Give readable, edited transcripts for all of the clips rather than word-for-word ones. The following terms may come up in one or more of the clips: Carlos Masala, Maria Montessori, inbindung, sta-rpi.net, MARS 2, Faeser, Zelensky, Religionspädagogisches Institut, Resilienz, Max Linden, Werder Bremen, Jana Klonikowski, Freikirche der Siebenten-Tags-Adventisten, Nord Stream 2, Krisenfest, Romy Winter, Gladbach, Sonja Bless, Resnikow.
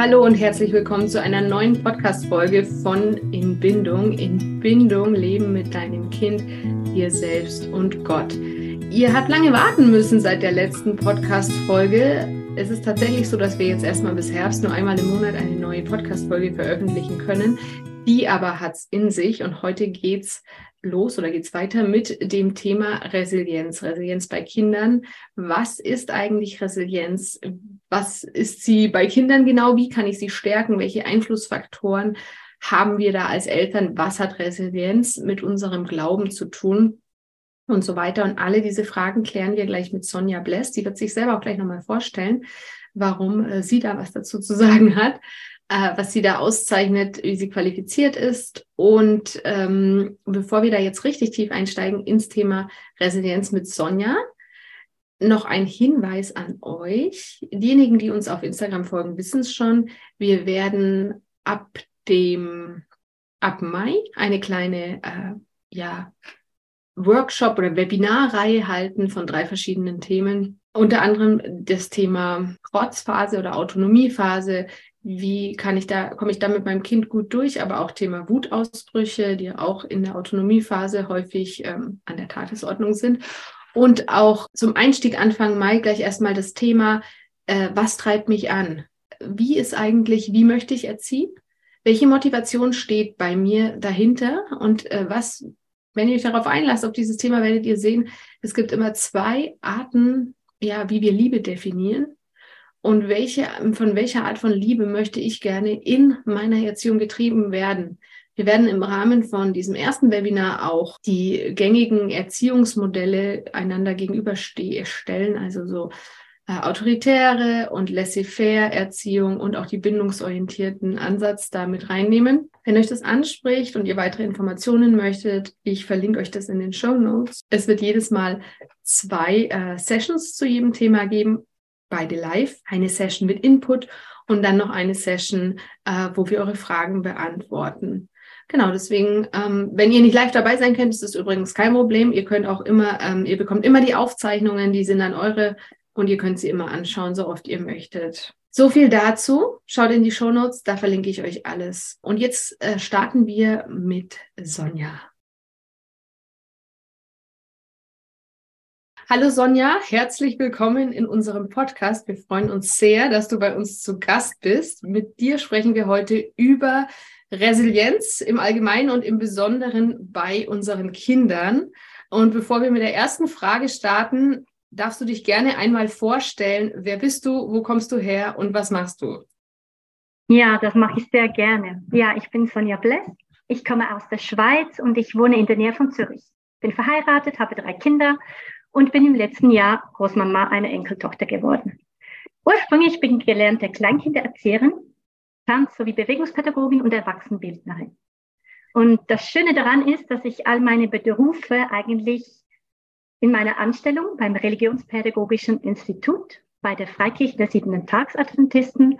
Hallo und herzlich willkommen zu einer neuen Podcast-Folge von Inbindung. Inbindung, Leben mit deinem Kind, dir selbst und Gott. Ihr habt lange warten müssen seit der letzten Podcast-Folge. Es ist tatsächlich so, dass wir jetzt erstmal bis Herbst nur einmal im Monat eine neue Podcast-Folge veröffentlichen können. Die aber hat's in sich und heute geht's weiter mit dem Thema Resilienz. Resilienz bei Kindern. Was ist eigentlich Resilienz? Was ist sie bei Kindern genau? Wie kann ich sie stärken? Welche Einflussfaktoren haben wir da als Eltern? Was hat Resilienz mit unserem Glauben zu tun? Und so weiter. Und alle diese Fragen klären wir gleich mit Sonja Bless. Die wird sich selber auch gleich nochmal vorstellen, warum sie da was dazu zu sagen hat, was sie da auszeichnet, wie sie qualifiziert ist. Und bevor wir da jetzt richtig tief einsteigen ins Thema Resilienz mit Sonja, noch ein Hinweis an euch. Diejenigen, die uns auf Instagram folgen, wissen es schon. Wir werden ab Mai eine kleine Workshop- oder Webinarreihe halten von 3 verschiedenen Themen. Unter anderem das Thema Trotzphase oder Autonomiephase. Wie komme ich da mit meinem Kind gut durch? Aber auch Thema Wutausbrüche, die auch in der Autonomiephase häufig an der Tagesordnung sind. Und auch zum Einstieg Anfang Mai gleich erstmal das Thema, was treibt mich an? Wie möchte ich erziehen? Welche Motivation steht bei mir dahinter? Und wenn ihr euch darauf einlasst, auf dieses Thema, werdet ihr sehen, es gibt immer 2 Arten, wie wir Liebe definieren. Und von welcher Art von Liebe möchte ich gerne in meiner Erziehung getrieben werden? Wir werden im Rahmen von diesem ersten Webinar auch die gängigen Erziehungsmodelle einander gegenüberstellen, also so autoritäre und laissez-faire Erziehung und auch die bindungsorientierten Ansatz da mit reinnehmen. Wenn euch das anspricht und ihr weitere Informationen möchtet, ich verlinke euch das in den Shownotes. Es wird jedes Mal 2 Sessions zu jedem Thema geben, beide live. Eine Session mit Input und dann noch eine Session, wo wir eure Fragen beantworten. Genau, deswegen, wenn ihr nicht live dabei sein könnt, ist das übrigens kein Problem. Ihr bekommt immer die Aufzeichnungen, die sind dann eure und ihr könnt sie immer anschauen, so oft ihr möchtet. So viel dazu. Schaut in die Shownotes, da verlinke ich euch alles. Und jetzt starten wir mit Sonja. Hallo Sonja, herzlich willkommen in unserem Podcast. Wir freuen uns sehr, dass du bei uns zu Gast bist. Mit dir sprechen wir heute über Resilienz im Allgemeinen und im Besonderen bei unseren Kindern. Und bevor wir mit der ersten Frage starten, darfst du dich gerne einmal vorstellen. Wer bist du, wo kommst du her und was machst du? Ja, das mache ich sehr gerne. Ja, ich bin Sonja Bless. Ich komme aus der Schweiz und ich wohne in der Nähe von Zürich. Bin verheiratet, habe 3 Kinder und bin im letzten Jahr Großmama einer Enkeltochter geworden. Ursprünglich bin ich gelernte Kleinkindererzieherin, Tanz- sowie Bewegungspädagogin und Erwachsenenbildnerin. Und das Schöne daran ist, dass ich all meine Berufe eigentlich in meiner Anstellung beim Religionspädagogischen Institut bei der Freikirche der Siebenten-Tags-Adventisten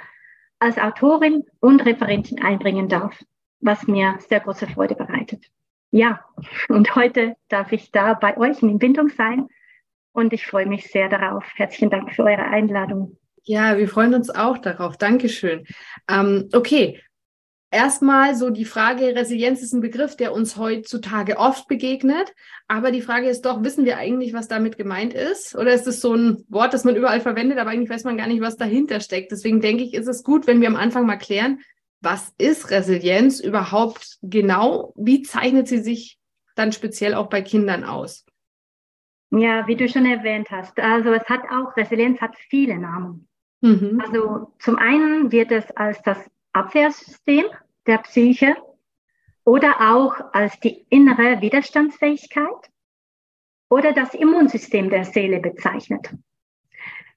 als Autorin und Referentin einbringen darf, was mir sehr große Freude bereitet. Ja, und heute darf ich da bei euch in Inbindung sein und ich freue mich sehr darauf. Herzlichen Dank für eure Einladung. Ja, wir freuen uns auch darauf. Dankeschön. Okay. Erstmal so die Frage, Resilienz ist ein Begriff, der uns heutzutage oft begegnet, aber die Frage ist doch, wissen wir eigentlich, was damit gemeint ist? Oder ist es so ein Wort, das man überall verwendet, aber eigentlich weiß man gar nicht, was dahinter steckt? Deswegen denke ich, ist es gut, wenn wir am Anfang mal klären, was ist Resilienz überhaupt genau? Wie zeichnet sie sich dann speziell auch bei Kindern aus? Ja, wie du schon erwähnt hast, also Resilienz hat viele Namen. Mhm. Also zum einen wird es als das Abwehrsystem der Psyche oder auch als die innere Widerstandsfähigkeit oder das Immunsystem der Seele bezeichnet.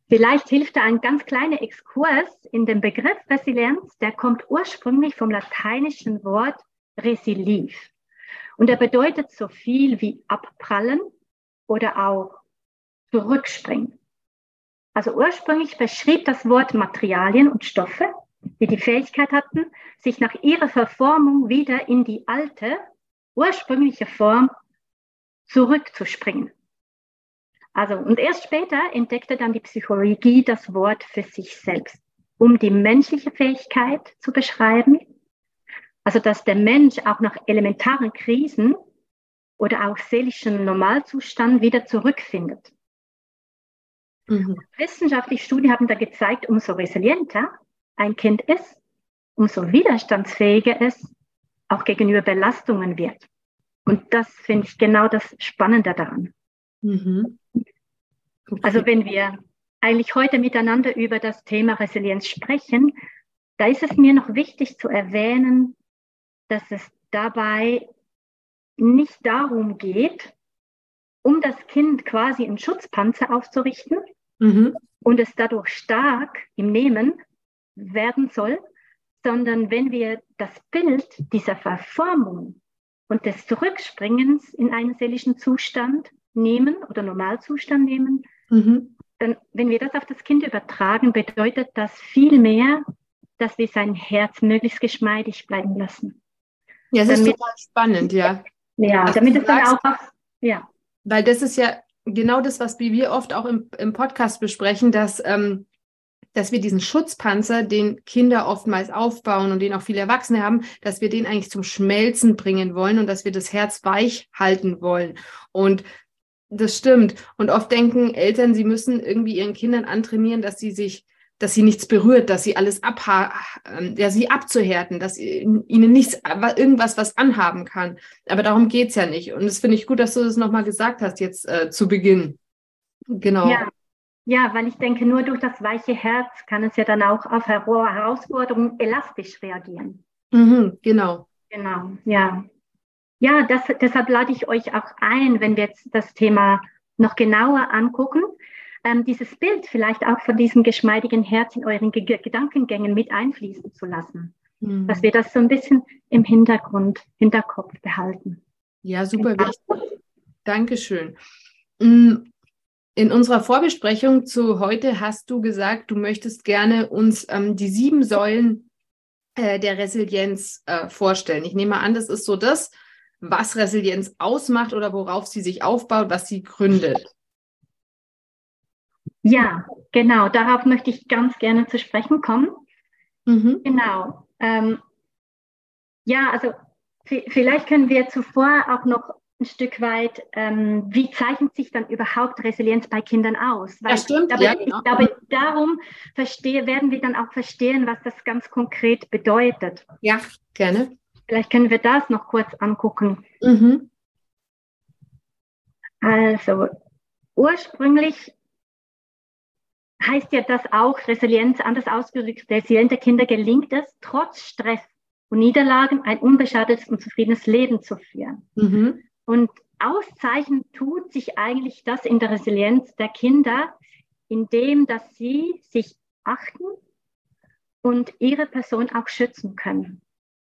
Vielleicht hilft da ein ganz kleiner Exkurs in dem Begriff Resilienz, der kommt ursprünglich vom lateinischen Wort resiliv und er bedeutet so viel wie abprallen oder auch zurückspringen. Also ursprünglich beschrieb das Wort Materialien und Stoffe, die die Fähigkeit hatten, sich nach ihrer Verformung wieder in die alte, ursprüngliche Form zurückzuspringen. Also, und erst später entdeckte dann die Psychologie das Wort für sich selbst. um die menschliche Fähigkeit zu beschreiben. Also dass der Mensch auch nach elementaren Krisen oder auch seelischem Normalzustand wieder zurückfindet. Mhm. Wissenschaftliche Studien haben da gezeigt, umso resilienter ein Kind ist, umso widerstandsfähiger es auch gegenüber Belastungen wird. Und das finde ich genau das Spannende daran. Mhm. Okay. Also wenn wir eigentlich heute miteinander über das Thema Resilienz sprechen, da ist es mir noch wichtig zu erwähnen, dass es dabei nicht darum geht, um das Kind quasi einen Schutzpanzer aufzurichten, mhm, und es dadurch stark im Nehmen werden soll, sondern wenn wir das Bild dieser Verformung und des Zurückspringens in einen seelischen Zustand nehmen oder Normalzustand nehmen, mhm, dann, wenn wir das auf das Kind übertragen, bedeutet das viel mehr, dass wir sein Herz möglichst geschmeidig bleiben lassen. Ja, das ist total spannend, ja. Ja, also damit es dann auch auf, ja. Weil das ist ja genau das, was wir oft auch im Podcast besprechen, dass wir diesen Schutzpanzer, den Kinder oftmals aufbauen und den auch viele Erwachsene haben, dass wir den eigentlich zum Schmelzen bringen wollen und dass wir das Herz weich halten wollen. Und das stimmt. Und oft denken Eltern, sie müssen irgendwie ihren Kindern antrainieren, dass sie nichts berührt, dass sie alles abzuhärten, dass ihnen nichts, irgendwas was anhaben kann. Aber darum geht es ja nicht. Und das finde ich gut, dass du das nochmal gesagt hast jetzt zu Beginn. Genau. Ja, weil ich denke, nur durch das weiche Herz kann es ja dann auch auf Herausforderungen elastisch reagieren. Mhm, genau. Genau, ja. Ja, deshalb lade ich euch auch ein, wenn wir jetzt das Thema noch genauer angucken, dieses Bild vielleicht auch von diesem geschmeidigen Herz in euren Gedankengängen mit einfließen zu lassen. Mhm. Dass wir das so ein bisschen im Hinterkopf behalten. Ja, super wichtig. Dankeschön. In unserer Vorbesprechung zu heute hast du gesagt, du möchtest gerne uns die 7 Säulen der Resilienz vorstellen. Ich nehme an, das ist so das, was Resilienz ausmacht oder worauf sie sich aufbaut, was sie gründet. Ja, genau. Darauf möchte ich ganz gerne zu sprechen kommen. Mhm. Genau. Ja, also vielleicht können wir zuvor auch noch ein Stück weit, wie zeichnet sich dann überhaupt Resilienz bei Kindern aus? Weil ich glaube, werden wir dann auch verstehen, was das ganz konkret bedeutet. Ja, gerne. Vielleicht können wir das noch kurz angucken. Mhm. Also ursprünglich heißt ja das auch, Resilienz, anders ausgedrückt, resiliente Kinder gelingt es, trotz Stress und Niederlagen ein unbeschadetes und zufriedenes Leben zu führen. Mhm. Und auszeichnend tut sich eigentlich das in der Resilienz der Kinder, indem dass sie sich achten und ihre Person auch schützen können.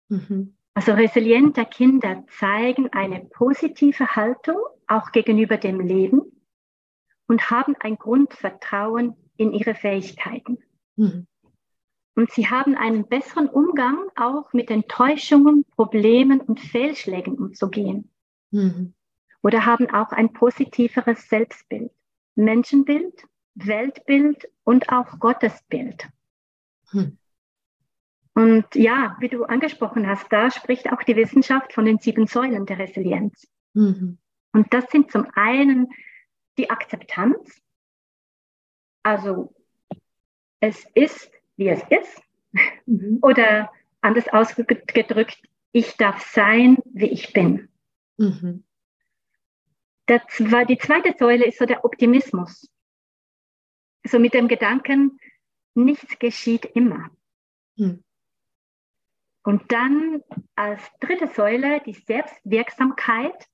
Mhm. Also resiliente Kinder zeigen eine positive Haltung auch gegenüber dem Leben und haben ein Grundvertrauen in ihre Fähigkeiten. Mhm. Und sie haben einen besseren Umgang, auch mit Enttäuschungen, Problemen und Fehlschlägen umzugehen. Mhm. Oder haben auch ein positiveres Selbstbild, Menschenbild, Weltbild und auch Gottesbild. Mhm. Und ja, wie du angesprochen hast, da spricht auch die Wissenschaft von den 7 Säulen der Resilienz. Mhm. Und das sind zum einen die Akzeptanz. Also es ist, wie es ist. Mhm. Oder anders ausgedrückt, ich darf sein, wie ich bin. Mhm. Die zweite Säule ist so der Optimismus. So mit dem Gedanken, nichts geschieht immer. Mhm. Und dann als dritte Säule die Selbstwirksamkeit.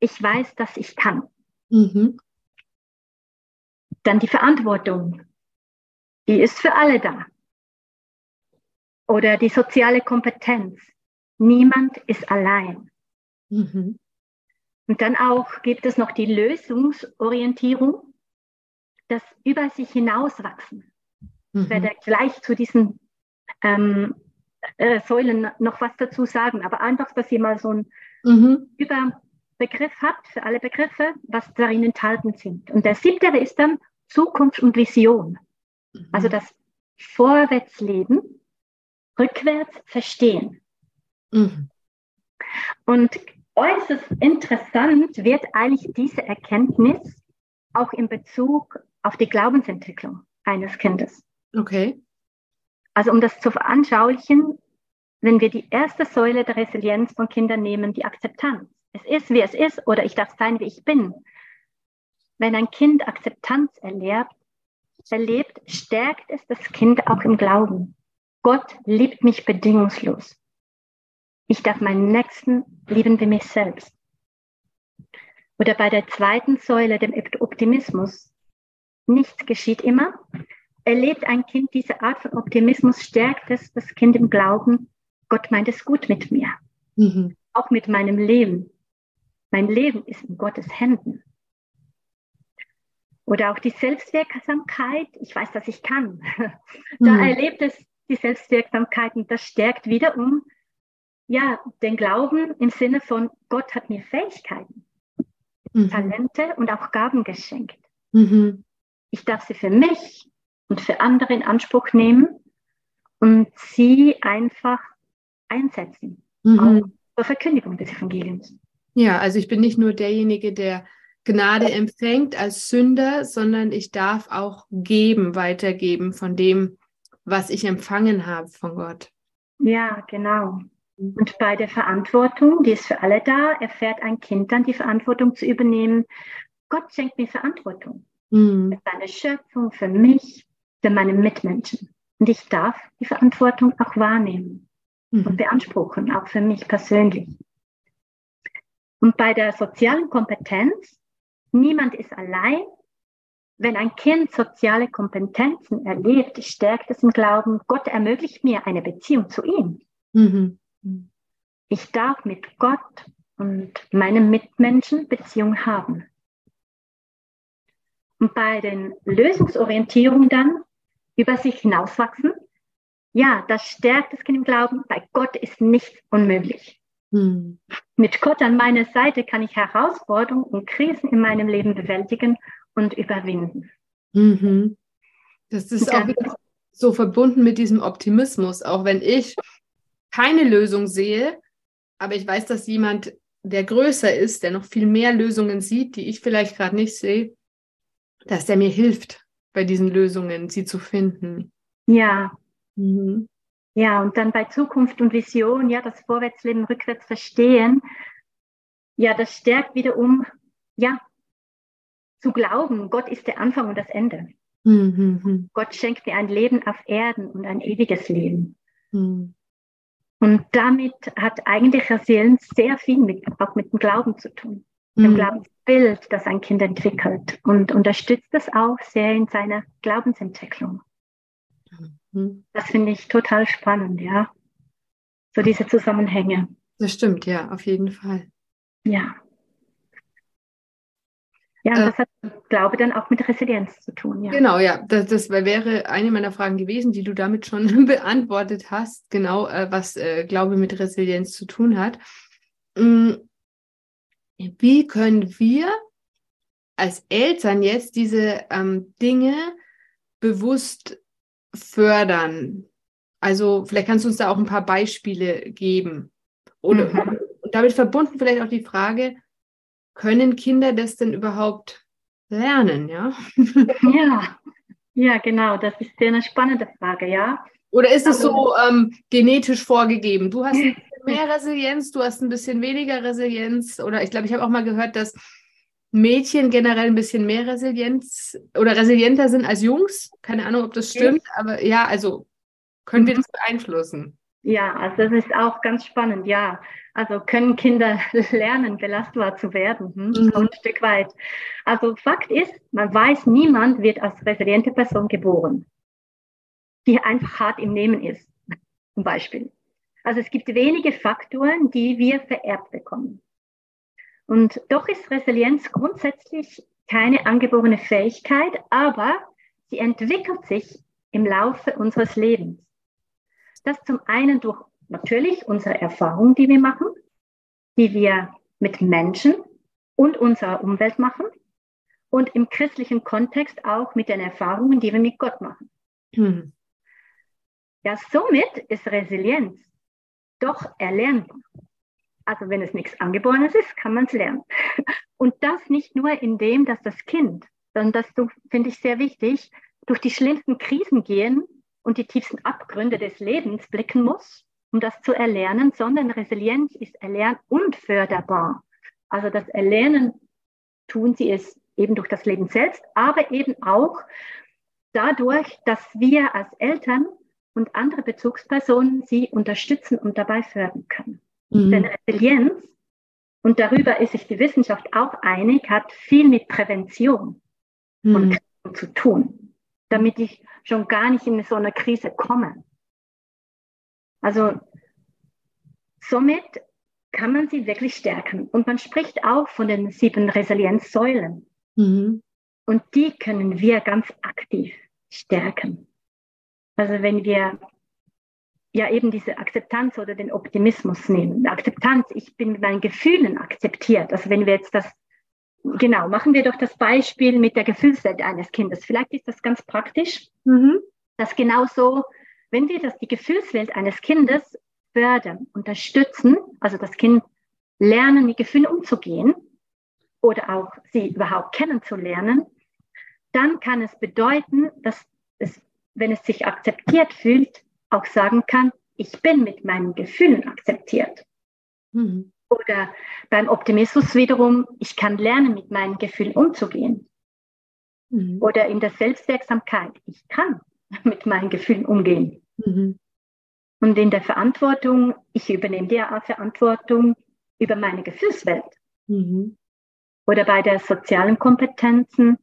Ich weiß, dass ich kann. Mhm. Dann die Verantwortung. Die ist für alle da. Oder die soziale Kompetenz. Niemand ist allein. Mhm. Und dann auch gibt es noch die Lösungsorientierung, das über sich hinauswachsen. Mhm. Ich werde gleich zu diesen Säulen noch was dazu sagen, aber einfach, dass ihr mal so einen Überbegriff habt für alle Begriffe, was darin enthalten sind. Und der 7. ist dann Zukunft und Vision. Also das vorwärts leben, rückwärts verstehen. Mhm. Und äußerst interessant wird eigentlich diese Erkenntnis auch in Bezug auf die Glaubensentwicklung eines Kindes. Okay. Also um das zu veranschaulichen, wenn wir die erste Säule der Resilienz von Kindern nehmen, die Akzeptanz. Es ist, wie es ist, oder ich darf sein, wie ich bin. Wenn ein Kind Akzeptanz erlebt, stärkt es das Kind auch im Glauben. Gott liebt mich bedingungslos. Ich darf meinen Nächsten lieben wie mich selbst. Oder bei der zweiten Säule, dem Optimismus. Nichts geschieht immer. Erlebt ein Kind diese Art von Optimismus, stärkt es das Kind im Glauben, Gott meint es gut mit mir. Mhm. Auch mit meinem Leben. Mein Leben ist in Gottes Händen. Oder auch die Selbstwirksamkeit. Ich weiß, dass ich kann. Da erlebt es die Selbstwirksamkeit und das stärkt wiederum den Glauben im Sinne von Gott hat mir Fähigkeiten, Talente und auch Gaben geschenkt. Mhm. Ich darf sie für mich und für andere in Anspruch nehmen und sie einfach einsetzen. Mhm. Auch zur Verkündigung des Evangeliums. Ja, also ich bin nicht nur derjenige, der Gnade empfängt als Sünder, sondern ich darf auch geben, weitergeben von dem, was ich empfangen habe von Gott. Ja, genau. Und bei der Verantwortung, die ist für alle da, erfährt ein Kind dann die Verantwortung zu übernehmen. Gott schenkt mir Verantwortung für seine Schöpfung, für mich, für meine Mitmenschen. Und ich darf die Verantwortung auch wahrnehmen und beanspruchen, auch für mich persönlich. Und bei der sozialen Kompetenz, niemand ist allein. Wenn ein Kind soziale Kompetenzen erlebt, stärkt es im Glauben, Gott ermöglicht mir eine Beziehung zu ihm. Mhm. Ich darf mit Gott und meinen Mitmenschen Beziehung haben. Und bei den Lösungsorientierungen dann über sich hinauswachsen, das stärkt das Kind im Glauben, bei Gott ist nichts unmöglich. Mhm. Mit Gott an meiner Seite kann ich Herausforderungen und Krisen in meinem Leben bewältigen und überwinden. Mhm. Das ist auch wieder so verbunden mit diesem Optimismus, auch wenn ich keine Lösung sehe, aber ich weiß, dass jemand, der größer ist, der noch viel mehr Lösungen sieht, die ich vielleicht gerade nicht sehe, dass der mir hilft, bei diesen Lösungen sie zu finden. Ja. Mhm. Ja, und dann bei Zukunft und Vision, das Vorwärtsleben, rückwärts verstehen, das stärkt wiederum, zu glauben, Gott ist der Anfang und das Ende. Mhm. Gott schenkt mir ein Leben auf Erden und ein ewiges Leben. Mhm. Und damit hat eigentlich Resilienz sehr viel auch mit dem Glauben zu tun. Dem Glaubensbild, das ein Kind entwickelt. Und unterstützt das auch sehr in seiner Glaubensentwicklung. Mhm. Das finde ich total spannend, so diese Zusammenhänge. Das stimmt, auf jeden Fall. Ja. Ja, das hat, glaube ich, dann auch mit Resilienz zu tun. Ja. Genau, das wäre eine meiner Fragen gewesen, die du damit schon beantwortet hast, genau, was Glaube mit Resilienz zu tun hat. Wie können wir als Eltern jetzt diese Dinge bewusst fördern? Also vielleicht kannst du uns da auch ein paar Beispiele geben. Oder damit verbunden vielleicht auch die Frage, können Kinder das denn überhaupt lernen, Ja, genau, das ist eine spannende Frage, Oder ist es so genetisch vorgegeben? Du hast ein bisschen mehr Resilienz, du hast ein bisschen weniger Resilienz. Oder ich glaube, ich habe auch mal gehört, dass Mädchen generell ein bisschen mehr Resilienz oder resilienter sind als Jungs. Keine Ahnung, ob das stimmt, aber können wir das beeinflussen? Ja, also das ist auch ganz spannend, Also können Kinder lernen, belastbar zu werden, ein Stück weit. Also Fakt ist, man weiß, niemand wird als resiliente Person geboren, die einfach hart im Nehmen ist, zum Beispiel. Also es gibt wenige Faktoren, die wir vererbt bekommen. Und doch ist Resilienz grundsätzlich keine angeborene Fähigkeit, aber sie entwickelt sich im Laufe unseres Lebens. Das zum einen durch natürlich unsere Erfahrungen, die wir machen, die wir mit Menschen und unserer Umwelt machen und im christlichen Kontext auch mit den Erfahrungen, die wir mit Gott machen. Mhm. Ja, somit ist Resilienz doch erlernbar. Also wenn es nichts Angeborenes ist, kann man es lernen. Und das nicht nur in dem, dass das Kind, sondern das, finde ich sehr wichtig, durch die schlimmsten Krisen gehen und die tiefsten Abgründe des Lebens blicken muss, um das zu erlernen, sondern Resilienz ist erlern- und förderbar. Also das Erlernen tun sie es eben durch das Leben selbst, aber eben auch dadurch, dass wir als Eltern und andere Bezugspersonen sie unterstützen und dabei fördern können. Mhm. Denn Resilienz, und darüber ist sich die Wissenschaft auch einig, hat viel mit Prävention von Krisen zu tun, damit ich schon gar nicht in so eine Krise komme. Also somit kann man sie wirklich stärken. Und man spricht auch von den 7 Resilienzsäulen. Mhm. Und die können wir ganz aktiv stärken. Also wenn wir ja eben diese Akzeptanz oder den Optimismus nehmen. Akzeptanz, ich bin mit meinen Gefühlen akzeptiert. Also wenn wir jetzt das, genau, machen wir doch das Beispiel mit der Gefühlswelt eines Kindes. Vielleicht ist das ganz praktisch, dass genauso, wenn wir das, die Gefühlswelt eines Kindes fördern, unterstützen, also das Kind lernen, mit Gefühlen umzugehen oder auch sie überhaupt kennenzulernen, dann kann es bedeuten, dass es, wenn es sich akzeptiert fühlt, auch sagen kann, ich bin mit meinen Gefühlen akzeptiert. Mhm. Oder beim Optimismus wiederum, ich kann lernen, mit meinen Gefühlen umzugehen. Mhm. Oder in der Selbstwirksamkeit, ich kann mit meinen Gefühlen umgehen. Mhm. Und in der Verantwortung, ich übernehme die Verantwortung über meine Gefühlswelt. Mhm. Oder bei der sozialen Kompetenzen,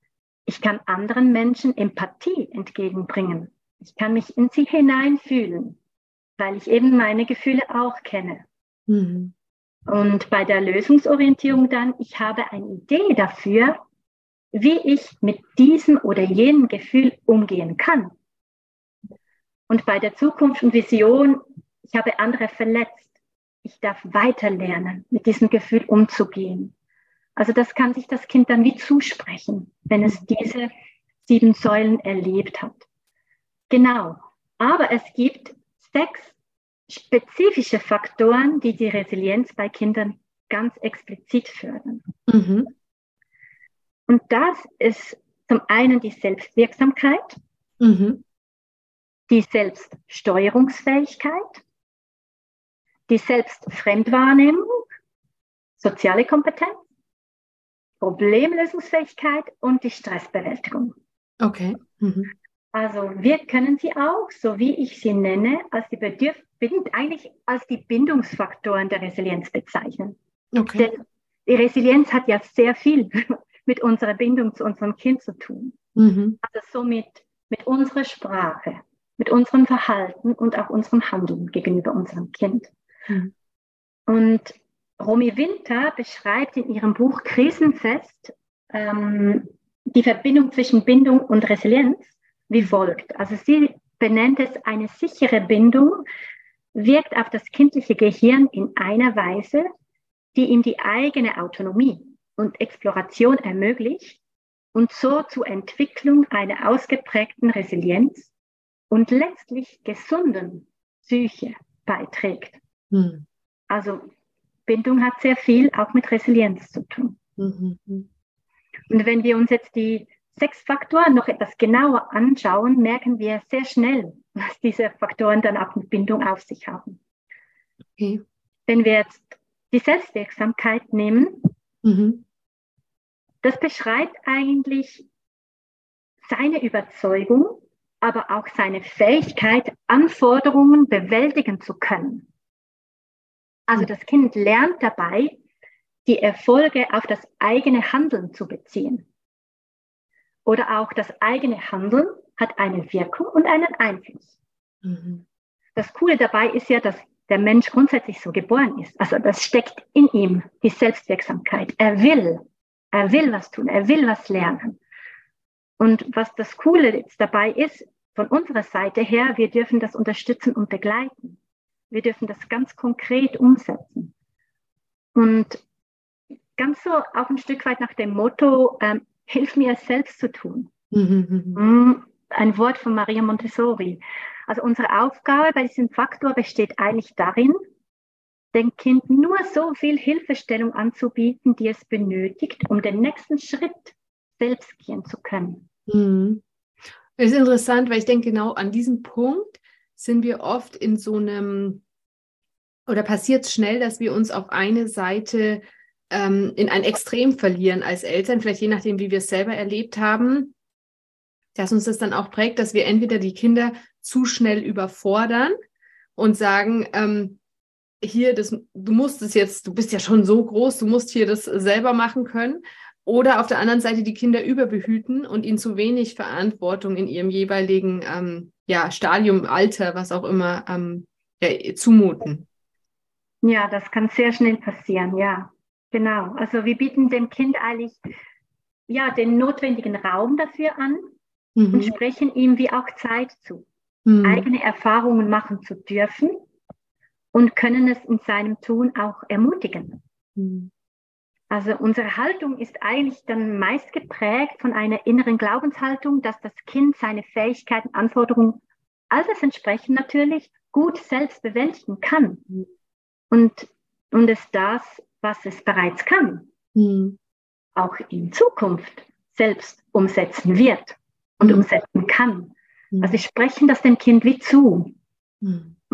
ich kann anderen Menschen Empathie entgegenbringen. Ich kann mich in sie hineinfühlen, weil ich eben meine Gefühle auch kenne. Mhm. Und bei der Lösungsorientierung dann, ich habe eine Idee dafür, wie ich mit diesem oder jenem Gefühl umgehen kann. Und bei der Zukunft und Vision, ich habe andere verletzt. Ich darf weiter lernen, mit diesem Gefühl umzugehen. Also das kann sich das Kind dann wie zusprechen, wenn es diese 7 Säulen erlebt hat. Genau, aber es gibt 6 spezifische Faktoren, die die Resilienz bei Kindern ganz explizit fördern. Mhm. Und das ist zum einen die Selbstwirksamkeit, die Selbststeuerungsfähigkeit, die Selbstfremdwahrnehmung, soziale Kompetenz, Problemlösungsfähigkeit und die Stressbewältigung. Okay. Mhm. Also wir können sie auch, so wie ich sie nenne, als die Bindungsfaktoren der Resilienz bezeichnen. Okay. Denn die Resilienz hat ja sehr viel mit unserer Bindung zu unserem Kind zu tun. Mhm. Also somit mit unserer Sprache, mit unserem Verhalten und auch unserem Handeln gegenüber unserem Kind. Mhm. Und Romy Winter beschreibt in ihrem Buch Krisenfest die Verbindung zwischen Bindung und Resilienz wie folgt. Also sie benennt es, eine sichere Bindung wirkt auf das kindliche Gehirn in einer Weise, die ihm die eigene Autonomie und Exploration ermöglicht und so zur Entwicklung einer ausgeprägten Resilienz und letztlich gesunden Psyche beiträgt. Mhm. Also Bindung hat sehr viel auch mit Resilienz zu tun. Mhm. Und wenn wir uns jetzt die 6 Faktoren noch etwas genauer anschauen, merken wir sehr schnell, was diese Faktoren dann auch mit Bindung auf sich haben. Okay. Wenn wir jetzt die Selbstwirksamkeit nehmen, das beschreibt eigentlich seine Überzeugung, aber auch seine Fähigkeit, Anforderungen bewältigen zu können. Also das Kind lernt dabei, die Erfolge auf das eigene Handeln zu beziehen. Oder auch das eigene Handeln hat eine Wirkung und einen Einfluss. Mhm. Das Coole dabei ist ja, dass der Mensch grundsätzlich so geboren ist. Also das steckt in ihm, die Selbstwirksamkeit. Er will was tun, er will was lernen. Und was das Coole jetzt dabei ist, von unserer Seite her, wir dürfen das unterstützen und begleiten. Wir dürfen das ganz konkret umsetzen. Und ganz so auch ein Stück weit nach dem Motto, hilf mir, es selbst zu tun. Mhm. Ein Wort von Maria Montessori. Also unsere Aufgabe bei diesem Faktor besteht eigentlich darin, dem Kind nur so viel Hilfestellung anzubieten, die es benötigt, um den nächsten Schritt selbst gehen zu können. Mhm. Das ist interessant, weil ich denke, genau an diesem Punkt sind wir oft in so einem, oder passiert es schnell, dass wir uns auf eine Seite in ein Extrem verlieren als Eltern, vielleicht je nachdem, wie wir es selber erlebt haben, dass uns das dann auch prägt, dass wir entweder die Kinder zu schnell überfordern und sagen, hier, du musst es jetzt, du bist ja schon so groß, du musst hier das selber machen können. Oder auf der anderen Seite die Kinder überbehüten und ihnen zu wenig Verantwortung in ihrem jeweiligen Stadium, Alter, was auch immer, zumuten. Ja, das kann sehr schnell passieren, ja. Genau. Also wir bieten dem Kind eigentlich den notwendigen Raum dafür an und sprechen ihm wie auch Zeit zu, eigene Erfahrungen machen zu dürfen und können es in seinem Tun auch ermutigen. Mhm. Also unsere Haltung ist eigentlich dann meist geprägt von einer inneren Glaubenshaltung, dass das Kind seine Fähigkeiten, Anforderungen, alles entsprechend natürlich, gut selbst bewältigen kann. Und es das, was es bereits kann, auch in Zukunft selbst umsetzen wird und umsetzen kann. Also wir sprechen das dem Kind wie zu. Und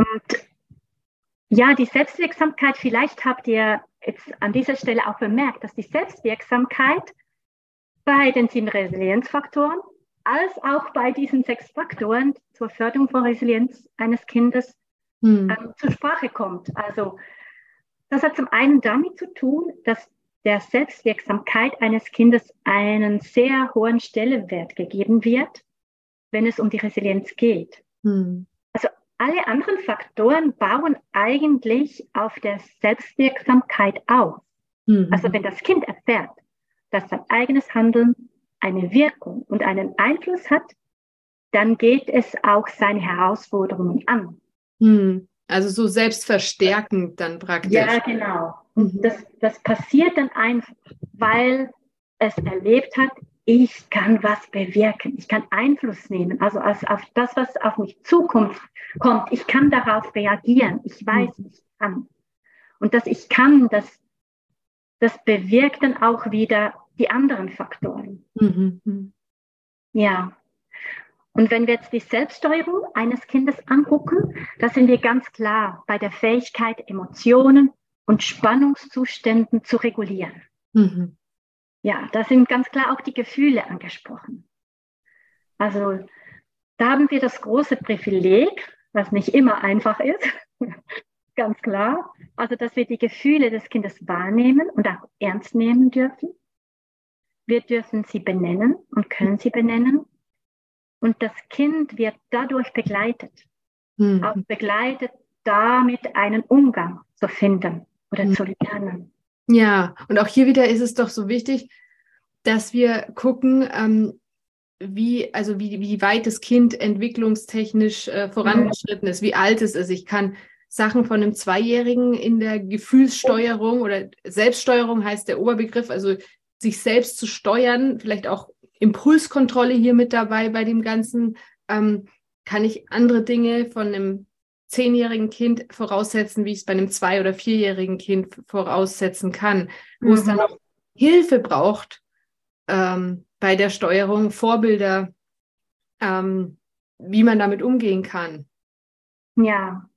ja, die Selbstwirksamkeit, vielleicht habt ihr jetzt an dieser Stelle auch bemerkt, dass die Selbstwirksamkeit bei den 7 Resilienzfaktoren als auch bei diesen 6 Faktoren zur Förderung von Resilienz eines Kindes zur Sprache kommt. Also das hat zum einen damit zu tun, dass der Selbstwirksamkeit eines Kindes einen sehr hohen Stellenwert gegeben wird, wenn es um die Resilienz geht. Also alle anderen Faktoren bauen eigentlich auf der Selbstwirksamkeit auf. Also wenn das Kind erfährt, dass sein eigenes Handeln eine Wirkung und einen Einfluss hat, dann geht es auch seine Herausforderungen an. Also so selbstverstärkend dann praktisch. Ja, genau. Das passiert dann einfach, weil es erlebt hat, ich kann was bewirken, ich kann Einfluss nehmen, also auf das, was auf mich Zukunft kommt. Ich kann darauf reagieren, ich weiß, ich kann. Und dass ich kann, das bewirkt dann auch wieder die anderen Faktoren. Ja. Und wenn wir jetzt die Selbststeuerung eines Kindes angucken, da sind wir ganz klar bei der Fähigkeit, Emotionen und Spannungszuständen zu regulieren. Ja, da sind ganz klar auch die Gefühle angesprochen. Also da haben wir das große Privileg, was nicht immer einfach ist, ganz klar, also dass wir die Gefühle des Kindes wahrnehmen und auch ernst nehmen dürfen. Wir dürfen sie benennen und können sie benennen. Und das Kind wird dadurch begleitet. Auch begleitet, damit einen Umgang zu finden oder zu lernen. Ja, und auch hier wieder ist es doch so wichtig, dass wir gucken, wie weit das Kind entwicklungstechnisch vorangeschritten ist, wie alt es ist. Ich kann Sachen von einem 2-Jährigen in der Gefühlssteuerung oder Selbststeuerung heißt der Oberbegriff, also sich selbst zu steuern, vielleicht auch Impulskontrolle hier mit dabei bei dem Ganzen, kann ich andere Dinge von einem 10-jährigen Kind voraussetzen, wie ich es bei einem 2- oder 4-jährigen Kind voraussetzen kann, wo es dann auch Hilfe braucht bei der Steuerung, Vorbilder, wie man damit umgehen kann. Ja,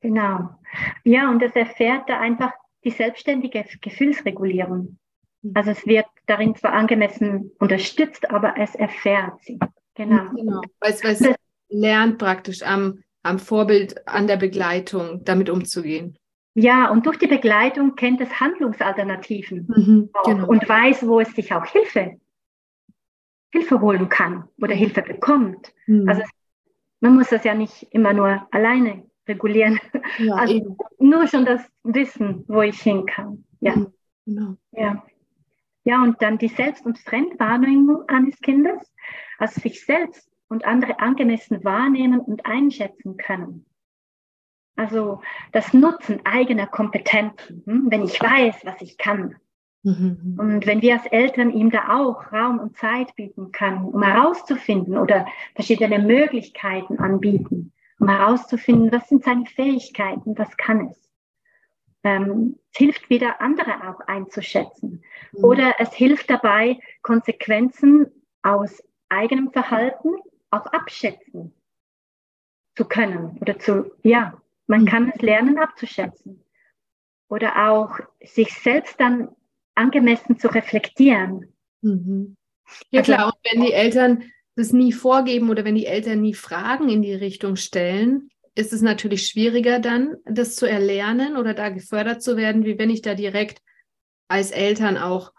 genau. Ja, und das erfährt da einfach die selbstständige Gefühlsregulierung. Also es wird darin zwar angemessen unterstützt, aber es erfährt sie. Genau. Weil es lernt praktisch am Vorbild, an der Begleitung, damit umzugehen. Ja, und durch die Begleitung kennt es Handlungsalternativen und weiß, wo es sich auch Hilfe holen kann oder Hilfe bekommt. Also man muss das ja nicht immer nur alleine regulieren. Ja, also nur schon das Wissen, wo ich hin kann. Ja. Genau. Ja, und dann die Selbst- und Fremdwahrnehmung eines Kindes, also sich selbst und andere angemessen wahrnehmen und einschätzen können. Also das Nutzen eigener Kompetenzen, wenn ich weiß, was ich kann, Mhm. Und wenn wir als Eltern ihm da auch Raum und Zeit bieten können, um herauszufinden oder verschiedene Möglichkeiten anbieten, um herauszufinden, was sind seine Fähigkeiten, was kann es. Es hilft wieder, andere auch einzuschätzen. Mhm. Oder es hilft dabei, Konsequenzen aus eigenem Verhalten auch abschätzen zu können. Oder zu, ja, man kann es lernen, abzuschätzen. Oder auch sich selbst dann angemessen zu reflektieren. Mhm. Ja, also, klar, und wenn die Eltern das nie vorgeben oder wenn die Eltern nie Fragen in die Richtung stellen, ist es natürlich schwieriger dann, das zu erlernen oder da gefördert zu werden, wie wenn ich da direkt als Eltern auch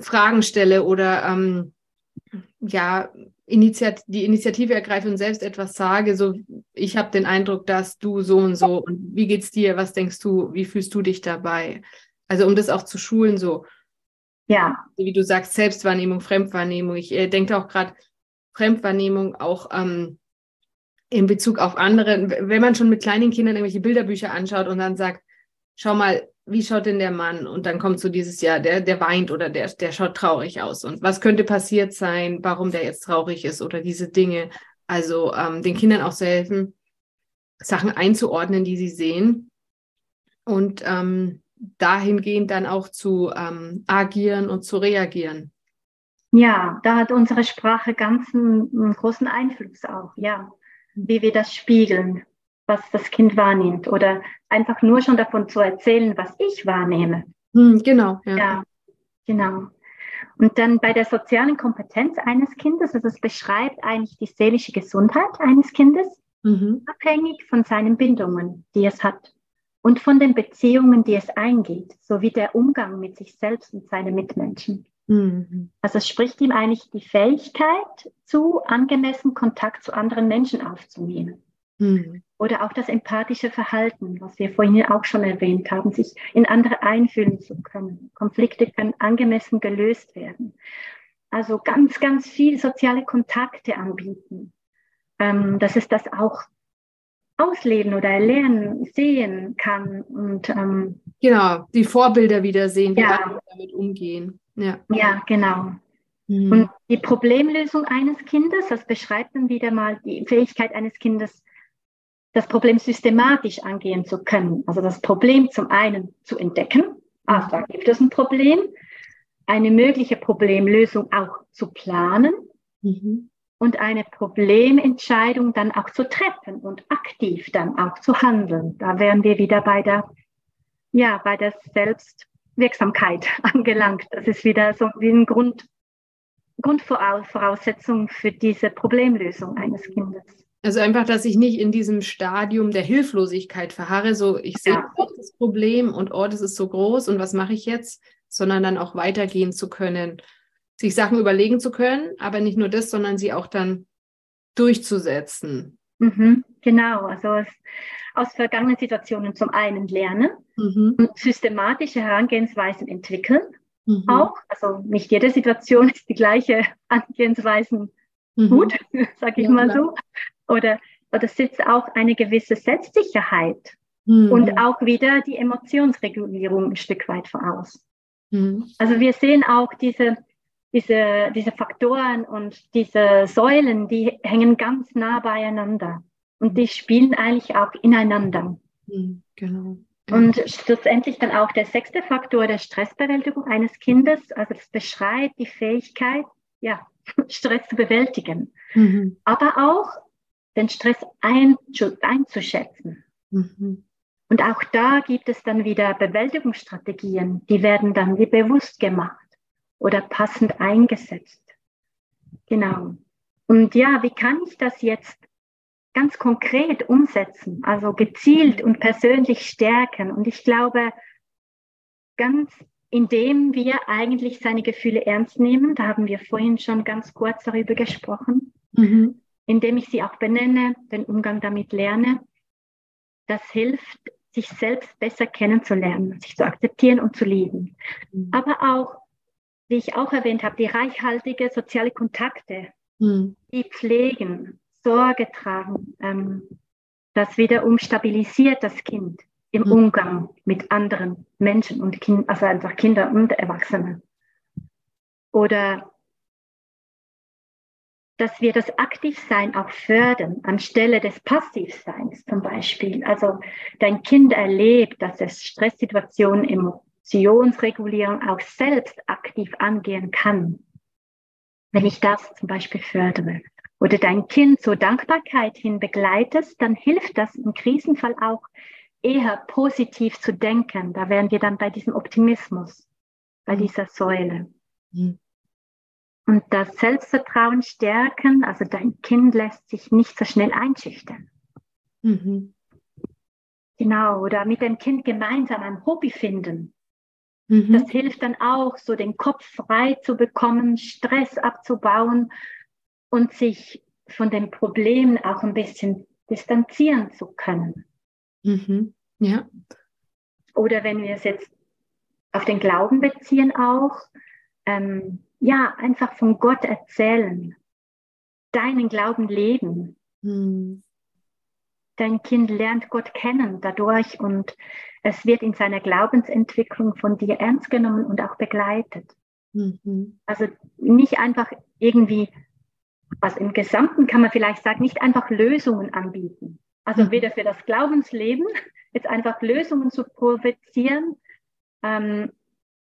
Fragen stelle oder die Initiative ergreife und selbst etwas sage, so ich habe den Eindruck, dass du so und wie geht's dir, was denkst du, wie fühlst du dich dabei? Also um das auch zu schulen so. Ja. Wie du sagst, Selbstwahrnehmung, Fremdwahrnehmung. Ich denke auch gerade Fremdwahrnehmung auch in Bezug auf andere. Wenn man schon mit kleinen Kindern irgendwelche Bilderbücher anschaut und dann sagt, schau mal, wie schaut denn der Mann? Und dann kommt so dieses, ja, der weint oder der schaut traurig aus. Und was könnte passiert sein, warum der jetzt traurig ist oder diese Dinge. Also den Kindern auch zu helfen, Sachen einzuordnen, die sie sehen. Und dahingehend dann auch zu agieren und zu reagieren. Ja, da hat unsere Sprache ganz einen großen Einfluss auch, ja, wie wir das spiegeln, was das Kind wahrnimmt oder einfach nur schon davon zu erzählen, was ich wahrnehme. Genau. Ja, genau. Und dann bei der sozialen Kompetenz eines Kindes, also es beschreibt eigentlich die seelische Gesundheit eines Kindes, abhängig von seinen Bindungen, die es hat. Und von den Beziehungen, die es eingeht, sowie der Umgang mit sich selbst und seinen Mitmenschen. Mhm. Also es spricht ihm eigentlich die Fähigkeit zu, angemessen Kontakt zu anderen Menschen aufzunehmen. Mhm. Oder auch das empathische Verhalten, was wir vorhin auch schon erwähnt haben, sich in andere einfühlen zu können. Konflikte können angemessen gelöst werden. Also ganz, ganz viel soziale Kontakte anbieten. Das ist das auch ausleben oder erlernen, sehen kann. Und genau, die Vorbilder wieder sehen, wie andere damit umgehen. Ja, genau. Mhm. Und die Problemlösung eines Kindes, das beschreibt dann wieder mal die Fähigkeit eines Kindes, das Problem systematisch angehen zu können. Also das Problem zum einen zu entdecken, da gibt es ein Problem, eine mögliche Problemlösung auch zu planen, und eine Problementscheidung dann auch zu treffen und aktiv dann auch zu handeln. Da wären wir wieder bei der Selbstwirksamkeit angelangt. Das ist wieder so eine Grundvoraussetzung für diese Problemlösung eines Kindes. Also einfach, dass ich nicht in diesem Stadium der Hilflosigkeit verharre, so ich sehe das Problem und das ist so groß und was mache ich jetzt, sondern dann auch weitergehen zu können, sich Sachen überlegen zu können, aber nicht nur das, sondern sie auch dann durchzusetzen. Mhm, genau, also aus vergangenen Situationen zum einen lernen und systematische Herangehensweisen entwickeln auch. Also nicht jede Situation ist die gleiche Herangehensweise gut, sage ich mal so. Oder es ist auch eine gewisse Selbstsicherheit und auch wieder die Emotionsregulierung ein Stück weit voraus. Mhm. Also wir sehen auch diese Faktoren und diese Säulen, die hängen ganz nah beieinander. Und die spielen eigentlich auch ineinander. Genau. Und schlussendlich dann auch der 6. Faktor der Stressbewältigung eines Kindes. Also das beschreibt die Fähigkeit, Stress zu bewältigen. Aber auch den Stress einzuschätzen. Und auch da gibt es dann wieder Bewältigungsstrategien. Die werden dann wie bewusst gemacht. Oder passend eingesetzt. Genau. Und wie kann ich das jetzt ganz konkret umsetzen? Also gezielt und persönlich stärken. Und ich glaube, ganz indem wir eigentlich seine Gefühle ernst nehmen, da haben wir vorhin schon ganz kurz darüber gesprochen, indem ich sie auch benenne, den Umgang damit lerne, das hilft, sich selbst besser kennenzulernen, sich zu akzeptieren und zu lieben. Aber auch, die ich auch erwähnt habe, die reichhaltige soziale Kontakte, die pflegen, Sorge tragen, das wiederum stabilisiert das Kind. im Umgang mit anderen Menschen und Kindern, also einfach Kinder und Erwachsene. Oder dass wir das Aktivsein auch fördern, anstelle des Passivseins zum Beispiel. Also dein Kind erlebt, dass es Stresssituationen, Emotionsregulierung auch selbst aktiv angehen kann, wenn ich das zum Beispiel fördere. Oder dein Kind zur Dankbarkeit hin begleitest, dann hilft das im Krisenfall auch eher positiv zu denken. Da wären wir dann bei diesem Optimismus, bei dieser Säule. Mhm. Und das Selbstvertrauen stärken, also dein Kind lässt sich nicht so schnell einschüchtern. Mhm. Genau, oder mit dem Kind gemeinsam ein Hobby finden. Mhm. Das hilft dann auch, so den Kopf frei zu bekommen, Stress abzubauen und sich von den Problemen auch ein bisschen distanzieren zu können. Mhm. Ja. Oder wenn wir es jetzt auf den Glauben beziehen auch, ja, einfach von Gott erzählen, deinen Glauben leben. Mhm. Dein Kind lernt Gott kennen dadurch und es wird in seiner Glaubensentwicklung von dir ernst genommen und auch begleitet. Mhm. Also nicht einfach irgendwie, also im Gesamten kann man vielleicht sagen, nicht einfach Lösungen anbieten. Also weder für das Glaubensleben, jetzt einfach Lösungen zu provozieren,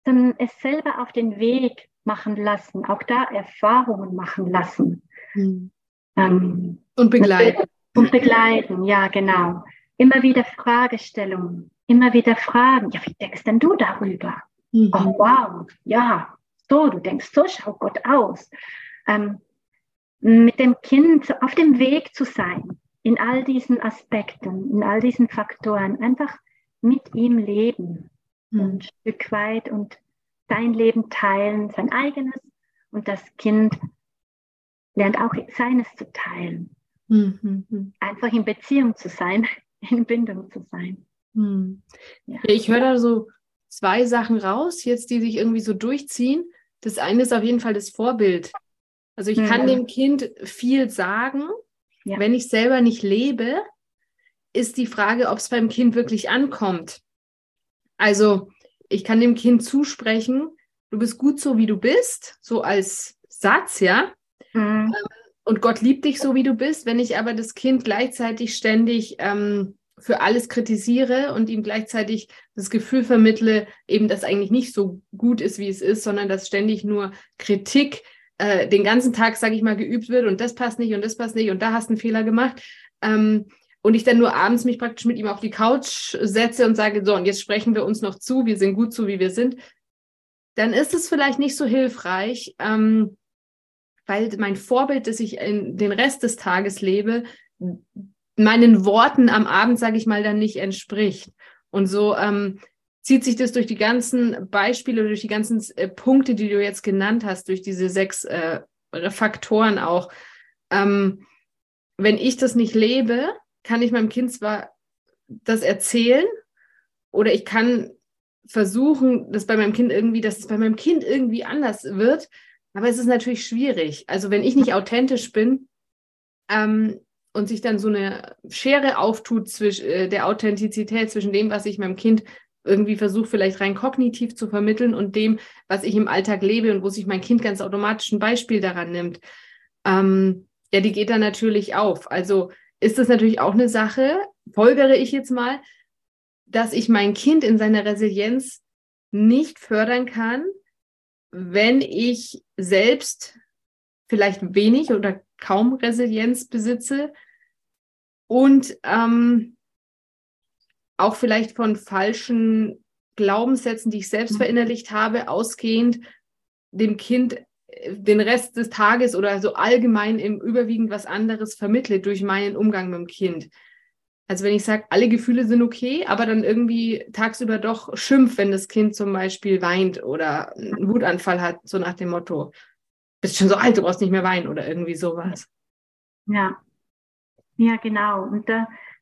sondern es selber auf den Weg machen lassen, auch da Erfahrungen machen lassen. Mhm. Und begleiten. Und begleiten, ja, genau. Immer wieder Fragestellungen, immer wieder Fragen. Ja, wie denkst denn du darüber? Mhm. Oh, wow, ja, so, du denkst so, schau Gott aus. Mit dem Kind auf dem Weg zu sein, in all diesen Aspekten, in all diesen Faktoren, einfach mit ihm leben, ein Stück weit und sein Leben teilen, sein eigenes, und das Kind lernt auch seines zu teilen. Mhm. Einfach in Beziehung zu sein, in Bindung zu sein. Mhm. Ja. Ich höre da so zwei Sachen raus, jetzt die sich irgendwie so durchziehen. Das eine ist auf jeden Fall das Vorbild. Also ich kann dem Kind viel sagen, wenn ich selber nicht lebe, ist die Frage, ob es beim Kind wirklich ankommt. Also ich kann dem Kind zusprechen, du bist gut so, wie du bist, so als Satz, ja. Mhm. Und Gott liebt dich so, wie du bist. Wenn ich aber das Kind gleichzeitig ständig für alles kritisiere und ihm gleichzeitig das Gefühl vermittle, eben, dass eigentlich nicht so gut ist, wie es ist, sondern dass ständig nur Kritik den ganzen Tag, sage ich mal, geübt wird und das passt nicht und das passt nicht und da hast du einen Fehler gemacht. Und ich dann nur abends mich praktisch mit ihm auf die Couch setze und sage, so, und jetzt sprechen wir uns noch zu, wir sind gut so, wie wir sind, dann ist es vielleicht nicht so hilfreich, weil mein Vorbild, das ich in den Rest des Tages lebe, meinen Worten am Abend, sage ich mal, dann nicht entspricht. Und so zieht sich das durch die ganzen Beispiele, durch die ganzen Punkte, die du jetzt genannt hast, durch diese 6 Faktoren auch. Wenn ich das nicht lebe, kann ich meinem Kind zwar das erzählen oder ich kann versuchen, dass es bei meinem Kind irgendwie anders wird, aber es ist natürlich schwierig. Also wenn ich nicht authentisch bin und sich dann so eine Schere auftut zwischen der Authentizität, zwischen dem, was ich meinem Kind irgendwie versuche, vielleicht rein kognitiv zu vermitteln und dem, was ich im Alltag lebe und wo sich mein Kind ganz automatisch ein Beispiel daran nimmt, ja, die geht dann natürlich auf. Also ist das natürlich auch eine Sache, folgere ich jetzt mal, dass ich mein Kind in seiner Resilienz nicht fördern kann, wenn ich selbst vielleicht wenig oder kaum Resilienz besitze und auch vielleicht von falschen Glaubenssätzen, die ich selbst verinnerlicht habe, ausgehend dem Kind den Rest des Tages oder so allgemein im überwiegend was anderes vermittle durch meinen Umgang mit dem Kind. Also wenn ich sage, alle Gefühle sind okay, aber dann irgendwie tagsüber doch schimpf, wenn das Kind zum Beispiel weint oder einen Wutanfall hat, so nach dem Motto, bist schon so alt, du brauchst nicht mehr weinen oder irgendwie sowas. Ja, genau. Und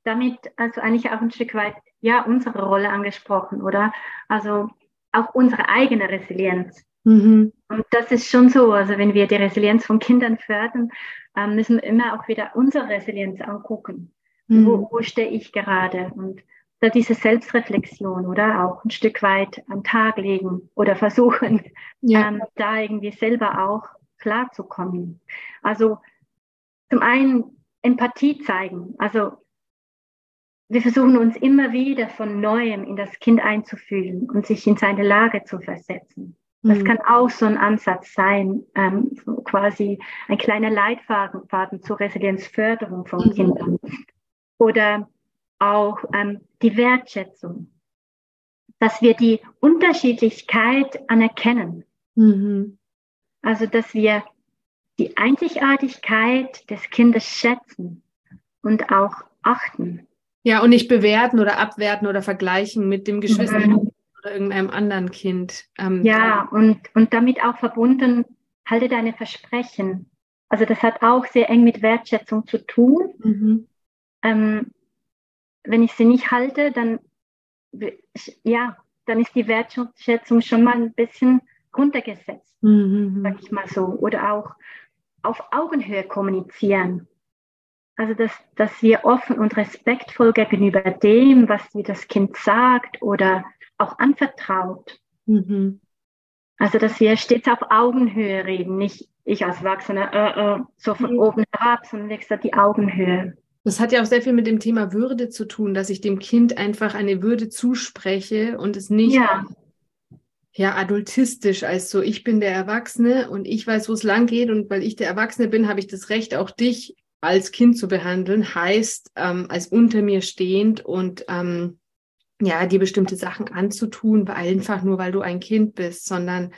damit also eigentlich auch ein Stück weit, ja, unsere Rolle angesprochen, oder? Also auch unsere eigene Resilienz. Und das ist schon so, also wenn wir die Resilienz von Kindern fördern, müssen wir immer auch wieder unsere Resilienz angucken. Wo stehe ich gerade und diese Selbstreflexion, oder? Auch ein Stück weit am Tag legen oder versuchen, ja, da irgendwie selber auch klarzukommen. Also zum einen Empathie zeigen. Also wir versuchen uns immer wieder von Neuem in das Kind einzufühlen und sich in seine Lage zu versetzen. Das kann auch so ein Ansatz sein, quasi ein kleiner Leitfaden zur Resilienzförderung von Kindern. Oder auch die Wertschätzung, dass wir die Unterschiedlichkeit anerkennen. Also, dass wir die Einzigartigkeit des Kindes schätzen und auch achten. Ja, und nicht bewerten oder abwerten oder vergleichen mit dem Geschwisterkind oder irgendeinem anderen Kind. Ja, und damit auch verbunden, halte deine Versprechen. Also das hat auch sehr eng mit Wertschätzung zu tun. Wenn ich sie nicht halte, dann ist die Wertschätzung schon mal ein bisschen runtergesetzt, sag ich mal so. Oder auch auf Augenhöhe kommunizieren. Also dass wir offen und respektvoll gegenüber dem, was dir das Kind sagt oder auch anvertraut. Also dass wir stets auf Augenhöhe reden, nicht ich als Erwachsener so von oben herab, sondern wie gesagt die Augenhöhe. Das hat ja auch sehr viel mit dem Thema Würde zu tun, dass ich dem Kind einfach eine Würde zuspreche und es nicht adultistisch als so, ich bin der Erwachsene und ich weiß, wo es lang geht und weil ich der Erwachsene bin, habe ich das Recht, auch dich als Kind zu behandeln, heißt als unter mir stehend und dir bestimmte Sachen anzutun, einfach nur, weil du ein Kind bist, sondern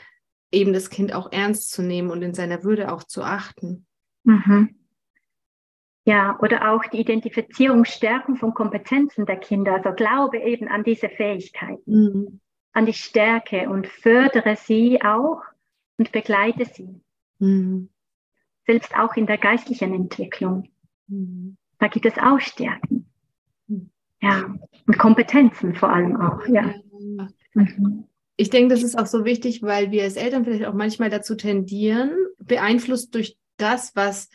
eben das Kind auch ernst zu nehmen und in seiner Würde auch zu achten. Ja, oder auch die Identifizierung, Stärkung von Kompetenzen der Kinder. Also glaube eben an diese Fähigkeiten, an die Stärke und fördere sie auch und begleite sie. Selbst auch in der geistlichen Entwicklung. Da gibt es auch Stärken. Ja, und Kompetenzen vor allem auch, ja. Ich denke, das ist auch so wichtig, weil wir als Eltern vielleicht auch manchmal dazu tendieren, beeinflusst durch das, was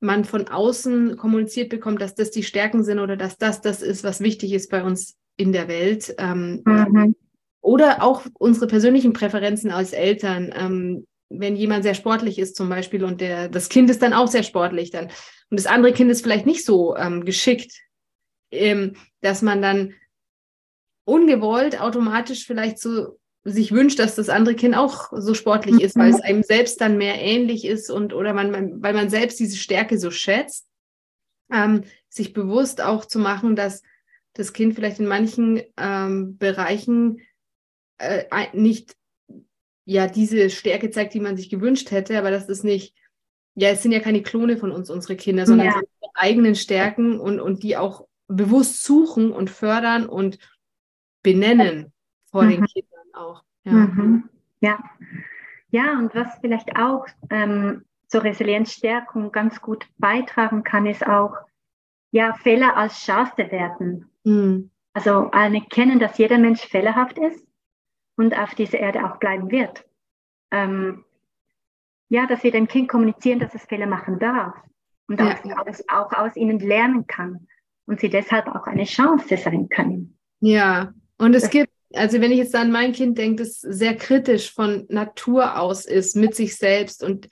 man von außen kommuniziert bekommt, dass das die Stärken sind oder dass das das ist, was wichtig ist bei uns in der Welt. Oder auch unsere persönlichen Präferenzen als Eltern. Wenn jemand sehr sportlich ist zum Beispiel und das Kind ist dann auch sehr sportlich dann und das andere Kind ist vielleicht nicht so geschickt, dass man dann ungewollt automatisch vielleicht so sich wünscht, dass das andere Kind auch so sportlich ist, weil es einem selbst dann mehr ähnlich ist und oder weil man selbst diese Stärke so schätzt, sich bewusst auch zu machen, dass das Kind vielleicht in manchen Bereichen nicht diese Stärke zeigt, die man sich gewünscht hätte, aber das ist nicht, es sind ja keine Klone von uns, unsere Kinder, sondern unsere eigenen Stärken und die auch bewusst suchen und fördern und benennen vor den Kindern auch. Ja, und was vielleicht auch zur Resilienzstärkung ganz gut beitragen kann, ist auch Fehler als Chance werten. Also anerkennen, dass jeder Mensch fehlerhaft ist und auf dieser Erde auch bleiben wird. Dass wir dem Kind kommunizieren, dass es Fehler machen darf und auch aus ihnen lernen kann. Und sie deshalb auch eine Chance sein können. Ja, und es gibt, also wenn ich jetzt an mein Kind denke, das sehr kritisch von Natur aus ist mit sich selbst und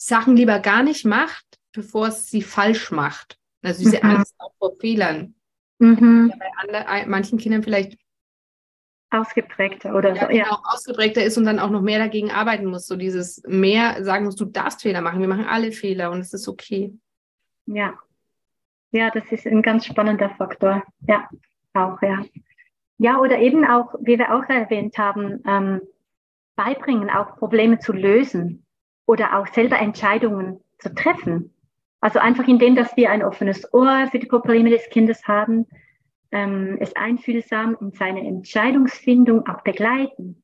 Sachen lieber gar nicht macht, bevor es sie falsch macht. Also diese Angst auch vor Fehlern. Bei manchen Kindern vielleicht ausgeprägter oder so. Ausgeprägter ist und dann auch noch mehr dagegen arbeiten muss. So dieses mehr sagen musst, du darfst Fehler machen, wir machen alle Fehler und es ist okay. Ja, das ist ein ganz spannender Faktor. Ja, oder eben auch, wie wir auch erwähnt haben, beibringen, auch Probleme zu lösen oder auch selber Entscheidungen zu treffen. Also einfach indem, dass wir ein offenes Ohr für die Probleme des Kindes haben, es einfühlsam in seine Entscheidungsfindung auch begleiten.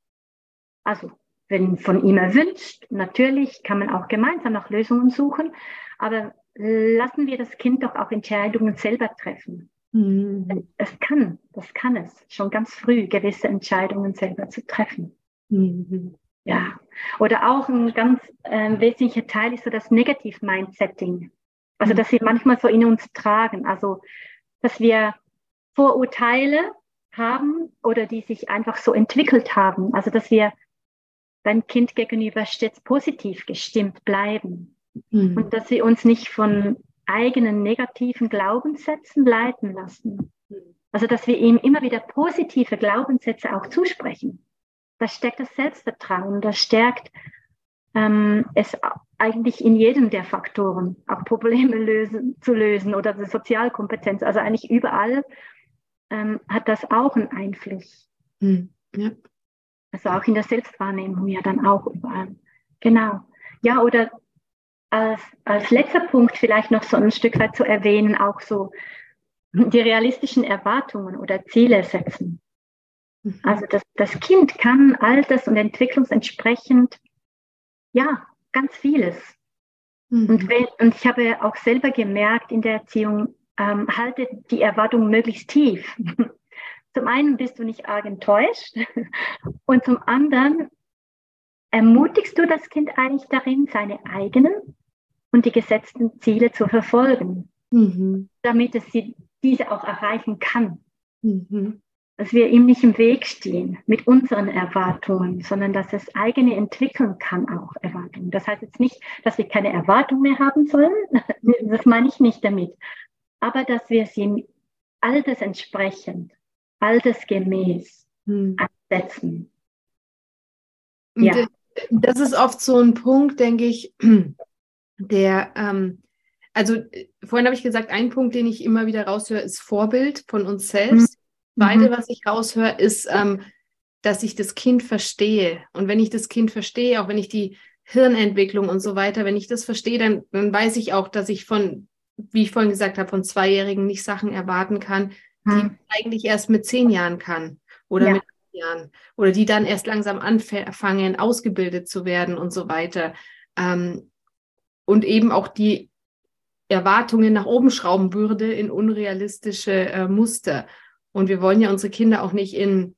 Also wenn von ihm erwünscht, natürlich kann man auch gemeinsam nach Lösungen suchen, aber lassen wir das Kind doch auch Entscheidungen selber treffen. Es kann schon ganz früh gewisse Entscheidungen selber zu treffen. Ja, oder auch ein ganz wesentlicher Teil ist so das Negativ-Mindsetting. Also, dass wir manchmal so in uns tragen. Also, dass wir Vorurteile haben oder die sich einfach so entwickelt haben. Also, dass wir beim Kind gegenüber stets positiv gestimmt bleiben. Mhm. Und dass wir uns nicht von eigenen negativen Glaubenssätzen leiten lassen. Also, dass wir ihm immer wieder positive Glaubenssätze auch zusprechen. Das stärkt das Selbstvertrauen, das stärkt es eigentlich in jedem der Faktoren, auch Probleme zu lösen oder die Sozialkompetenz. Also eigentlich überall hat das auch einen Einfluss. Mhm. Ja. Also auch in der Selbstwahrnehmung ja dann auch überall. Genau. Ja, oder als letzter Punkt vielleicht noch so ein Stück weit zu erwähnen, auch so die realistischen Erwartungen oder Ziele setzen. Also das Kind kann alters- und entwicklungsentsprechend, ja, ganz vieles. Mhm. Und ich habe auch selber gemerkt in der Erziehung, halte die Erwartungen möglichst tief. Zum einen bist du nicht arg enttäuscht und zum anderen ermutigst du das Kind eigentlich darin, seine eigenen und die gesetzten Ziele zu verfolgen, damit es diese auch erreichen kann. Mhm. Dass wir ihm nicht im Weg stehen mit unseren Erwartungen, sondern dass es eigene entwickeln kann, auch Erwartungen. Das heißt jetzt nicht, dass wir keine Erwartungen mehr haben sollen, das meine ich nicht damit, aber dass wir sie altersentsprechend, altersgemäß ansetzen. Ja. Das ist oft so ein Punkt, denke ich, der... Also vorhin habe ich gesagt, ein Punkt, den ich immer wieder raushöre, ist Vorbild von uns selbst. Zweite, was ich raushöre, ist, dass ich das Kind verstehe. Und wenn ich das Kind verstehe, auch wenn ich die Hirnentwicklung und so weiter, wenn ich das verstehe, dann weiß ich auch, dass ich von, wie ich vorhin gesagt habe, von Zweijährigen nicht Sachen erwarten kann, die man eigentlich erst mit 10 Jahren kann oder mit 8 Jahren oder die dann erst langsam anfangen, ausgebildet zu werden und so weiter. Und eben auch die Erwartungen nach oben schrauben würde in unrealistische Muster. Und wir wollen ja unsere Kinder auch nicht in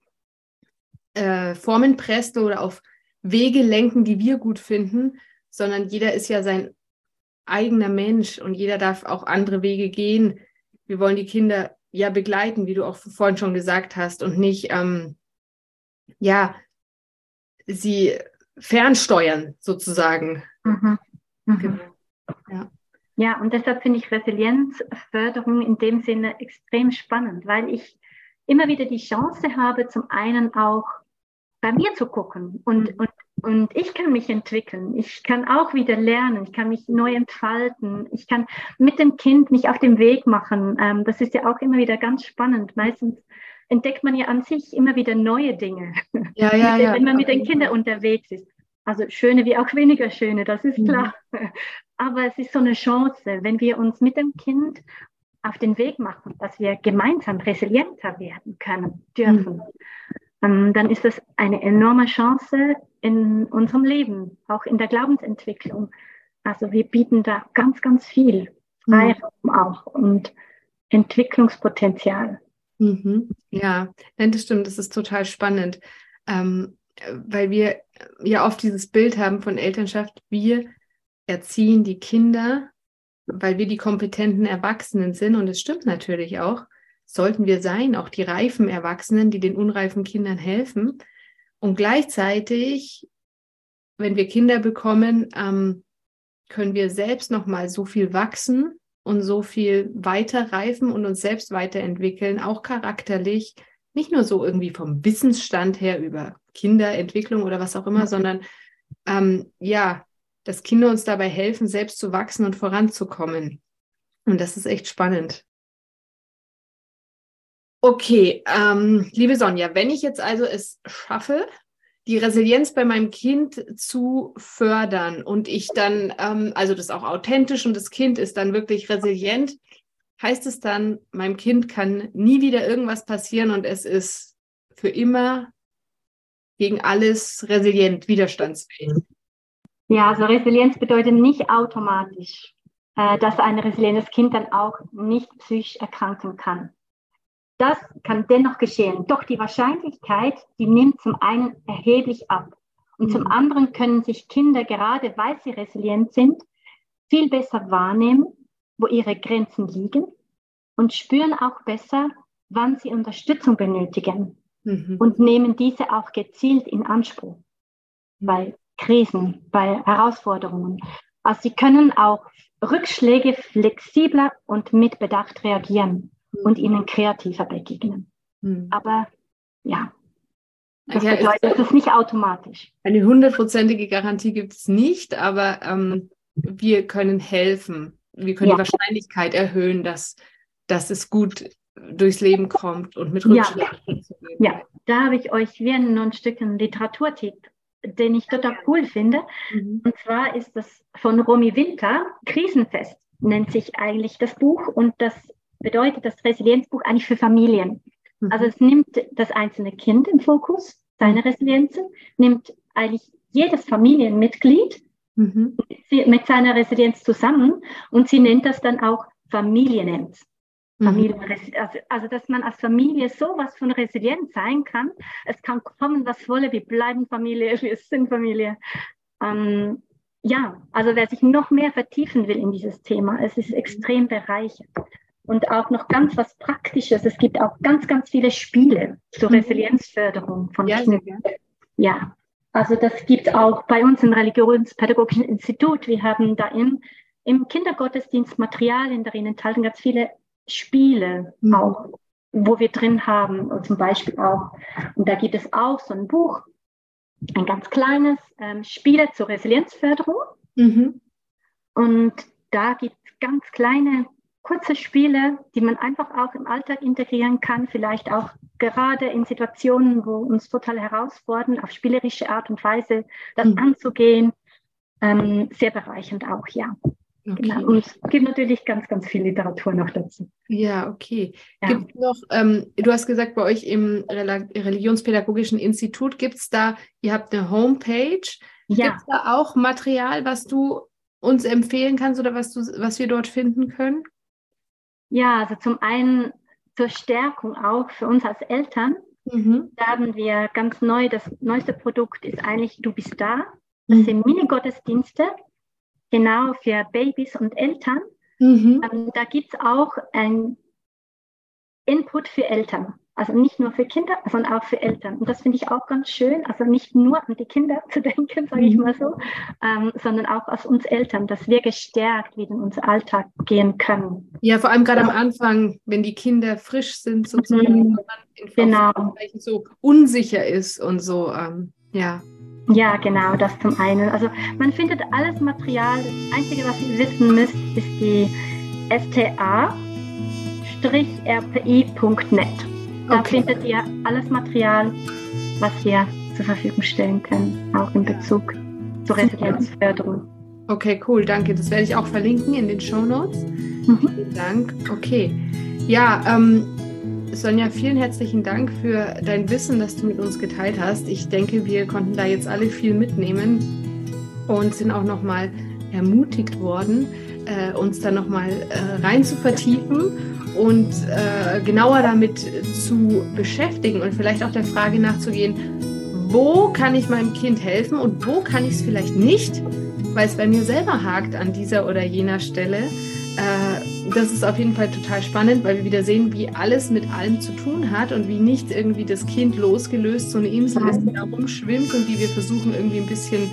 Formen pressen oder auf Wege lenken, die wir gut finden, sondern jeder ist ja sein eigener Mensch und jeder darf auch andere Wege gehen. Wir wollen die Kinder ja begleiten, wie du auch vorhin schon gesagt hast, und nicht sie fernsteuern sozusagen. Mhm. Mhm. Genau. Ja. Ja, und deshalb finde ich Resilienzförderung in dem Sinne extrem spannend, weil ich immer wieder die Chance habe, zum einen auch bei mir zu gucken und ich kann mich entwickeln, ich kann auch wieder lernen, ich kann mich neu entfalten, ich kann mit dem Kind mich auf den Weg machen. Das ist ja auch immer wieder ganz spannend. Meistens entdeckt man ja an sich immer wieder neue Dinge, wenn man mit den Kindern unterwegs ist. Also schöne wie auch weniger schöne, das ist klar. Aber es ist so eine Chance, wenn wir uns mit dem Kind auf den Weg machen, dass wir gemeinsam resilienter werden können, dürfen. Dann ist das eine enorme Chance in unserem Leben, auch in der Glaubensentwicklung. Also wir bieten da ganz, ganz viel Freiraum auch und Entwicklungspotenzial. Mhm. Ja, das stimmt, das ist total spannend. Weil wir ja oft dieses Bild haben von Elternschaft, wir erziehen die Kinder, weil wir die kompetenten Erwachsenen sind. Und es stimmt natürlich auch, sollten wir sein, auch die reifen Erwachsenen, die den unreifen Kindern helfen. Und gleichzeitig, wenn wir Kinder bekommen, können wir selbst nochmal so viel wachsen und so viel weiter reifen und uns selbst weiterentwickeln, auch charakterlich. Nicht nur so irgendwie vom Wissensstand her über Kinderentwicklung oder was auch immer, sondern dass Kinder uns dabei helfen, selbst zu wachsen und voranzukommen. Und das ist echt spannend. Okay, liebe Sonja, wenn ich jetzt also es schaffe, die Resilienz bei meinem Kind zu fördern und ich dann, das auch authentisch und das Kind ist dann wirklich resilient, heißt es dann, meinem Kind kann nie wieder irgendwas passieren und es ist für immer gegen alles resilient, widerstandsfähig? Ja, also Resilienz bedeutet nicht automatisch, dass ein resilientes Kind dann auch nicht psychisch erkranken kann. Das kann dennoch geschehen. Doch die Wahrscheinlichkeit, die nimmt zum einen erheblich ab. Und zum anderen können sich Kinder, gerade weil sie resilient sind, viel besser wahrnehmen, wo ihre Grenzen liegen und spüren auch besser, wann sie Unterstützung benötigen und nehmen diese auch gezielt in Anspruch bei Krisen, bei Herausforderungen. Also sie können auch Rückschläge flexibler und mit Bedacht reagieren und ihnen kreativer begegnen. Aber ja, das bedeutet, es ist nicht automatisch. Eine 100%ige Garantie gibt es nicht, aber wir können helfen. Wir können die Wahrscheinlichkeit erhöhen, dass es gut durchs Leben kommt und mit Rückschlägen umzugehen. Ja, da habe ich euch wieder ein Stück Literaturtipp, den ich total cool finde. Und zwar ist das von Romy Winter, Krisenfest nennt sich eigentlich das Buch, und das bedeutet das Resilienzbuch eigentlich für Familien. Also es nimmt das einzelne Kind im Fokus, seine Resilienzen, nimmt eigentlich jedes Familienmitglied mit seiner Resilienz zusammen, und sie nennt das dann auch Familienenz. Also dass man als Familie sowas von resilient sein kann. Es kann kommen, was wolle, wir bleiben Familie, wir sind Familie. Also wer sich noch mehr vertiefen will in dieses Thema, es ist extrem bereichernd. Und auch noch ganz was Praktisches. Es gibt auch ganz, ganz viele Spiele zur Resilienzförderung von Kindern. Ja, also das gibt es auch bei uns im Religionspädagogischen Institut. Wir haben da im Kindergottesdienst Materialien darin enthalten, ganz viele Spiele auch, wo wir drin haben, und zum Beispiel auch, und da gibt es auch so ein Buch, ein ganz kleines Spiele zur Resilienzförderung. Und da gibt es ganz kleine, kurze Spiele, die man einfach auch im Alltag integrieren kann, vielleicht auch gerade in Situationen, wo uns total herausfordern, auf spielerische Art und Weise das anzugehen. Sehr bereichernd auch, ja. Okay. Genau. Und es gibt natürlich ganz, ganz viel Literatur noch dazu. Ja, okay. Ja. Gibt's noch, du hast gesagt, bei euch im Religionspädagogischen Institut gibt es da, ihr habt eine Homepage. Ja. Gibt es da auch Material, was du uns empfehlen kannst oder was wir dort finden können? Ja, also zum einen zur Stärkung auch für uns als Eltern. Da haben wir ganz neu, das neueste Produkt ist eigentlich Du bist da. Das sind Mini-Gottesdienste. Genau, für Babys und Eltern. Da gibt es auch ein Input für Eltern. Also nicht nur für Kinder, sondern auch für Eltern. Und das finde ich auch ganz schön. Also nicht nur an die Kinder zu denken, sage ich mal so, sondern auch aus uns Eltern, dass wir gestärkt wieder in unseren Alltag gehen können. Ja, vor allem gerade am Anfang, wenn die Kinder frisch sind, sozusagen, wenn man in so unsicher ist und so, ja. Ja, genau, das zum einen. Also man findet alles Material. Das Einzige, was ihr wissen müsst, ist die sta-rpi.net. Da findet ihr alles Material, was wir zur Verfügung stellen können, auch in Bezug zur Resilienzförderung. Okay, cool, danke. Das werde ich auch verlinken in den Shownotes. Vielen Dank. Okay. Ja, Sonja, vielen herzlichen Dank für dein Wissen, das du mit uns geteilt hast. Ich denke, wir konnten da jetzt alle viel mitnehmen und sind auch nochmal ermutigt worden, uns da nochmal rein zu vertiefen und genauer damit zu beschäftigen und vielleicht auch der Frage nachzugehen, wo kann ich meinem Kind helfen und wo kann ich es vielleicht nicht, weil es bei mir selber hakt an dieser oder jener Stelle. Das ist auf jeden Fall total spannend, weil wir wieder sehen, wie alles mit allem zu tun hat und wie nicht irgendwie das Kind losgelöst so eine Insel ist, die da rumschwimmt und die wir versuchen irgendwie ein bisschen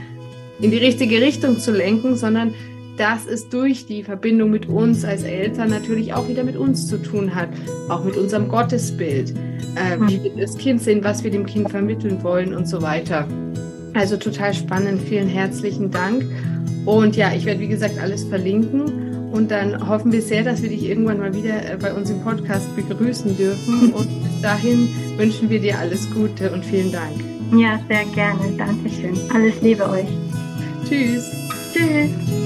in die richtige Richtung zu lenken, sondern dass es durch die Verbindung mit uns als Eltern natürlich auch wieder mit uns zu tun hat, auch mit unserem Gottesbild, wie wir das Kind sehen, was wir dem Kind vermitteln wollen und so weiter. Also total spannend, vielen herzlichen Dank. Und ja, ich werde wie gesagt alles verlinken und dann hoffen wir sehr, dass wir dich irgendwann mal wieder bei uns im Podcast begrüßen dürfen, und bis dahin wünschen wir dir alles Gute und vielen Dank. Ja, sehr gerne, Dankeschön. Alles Liebe euch. Tschüss. Tschüss.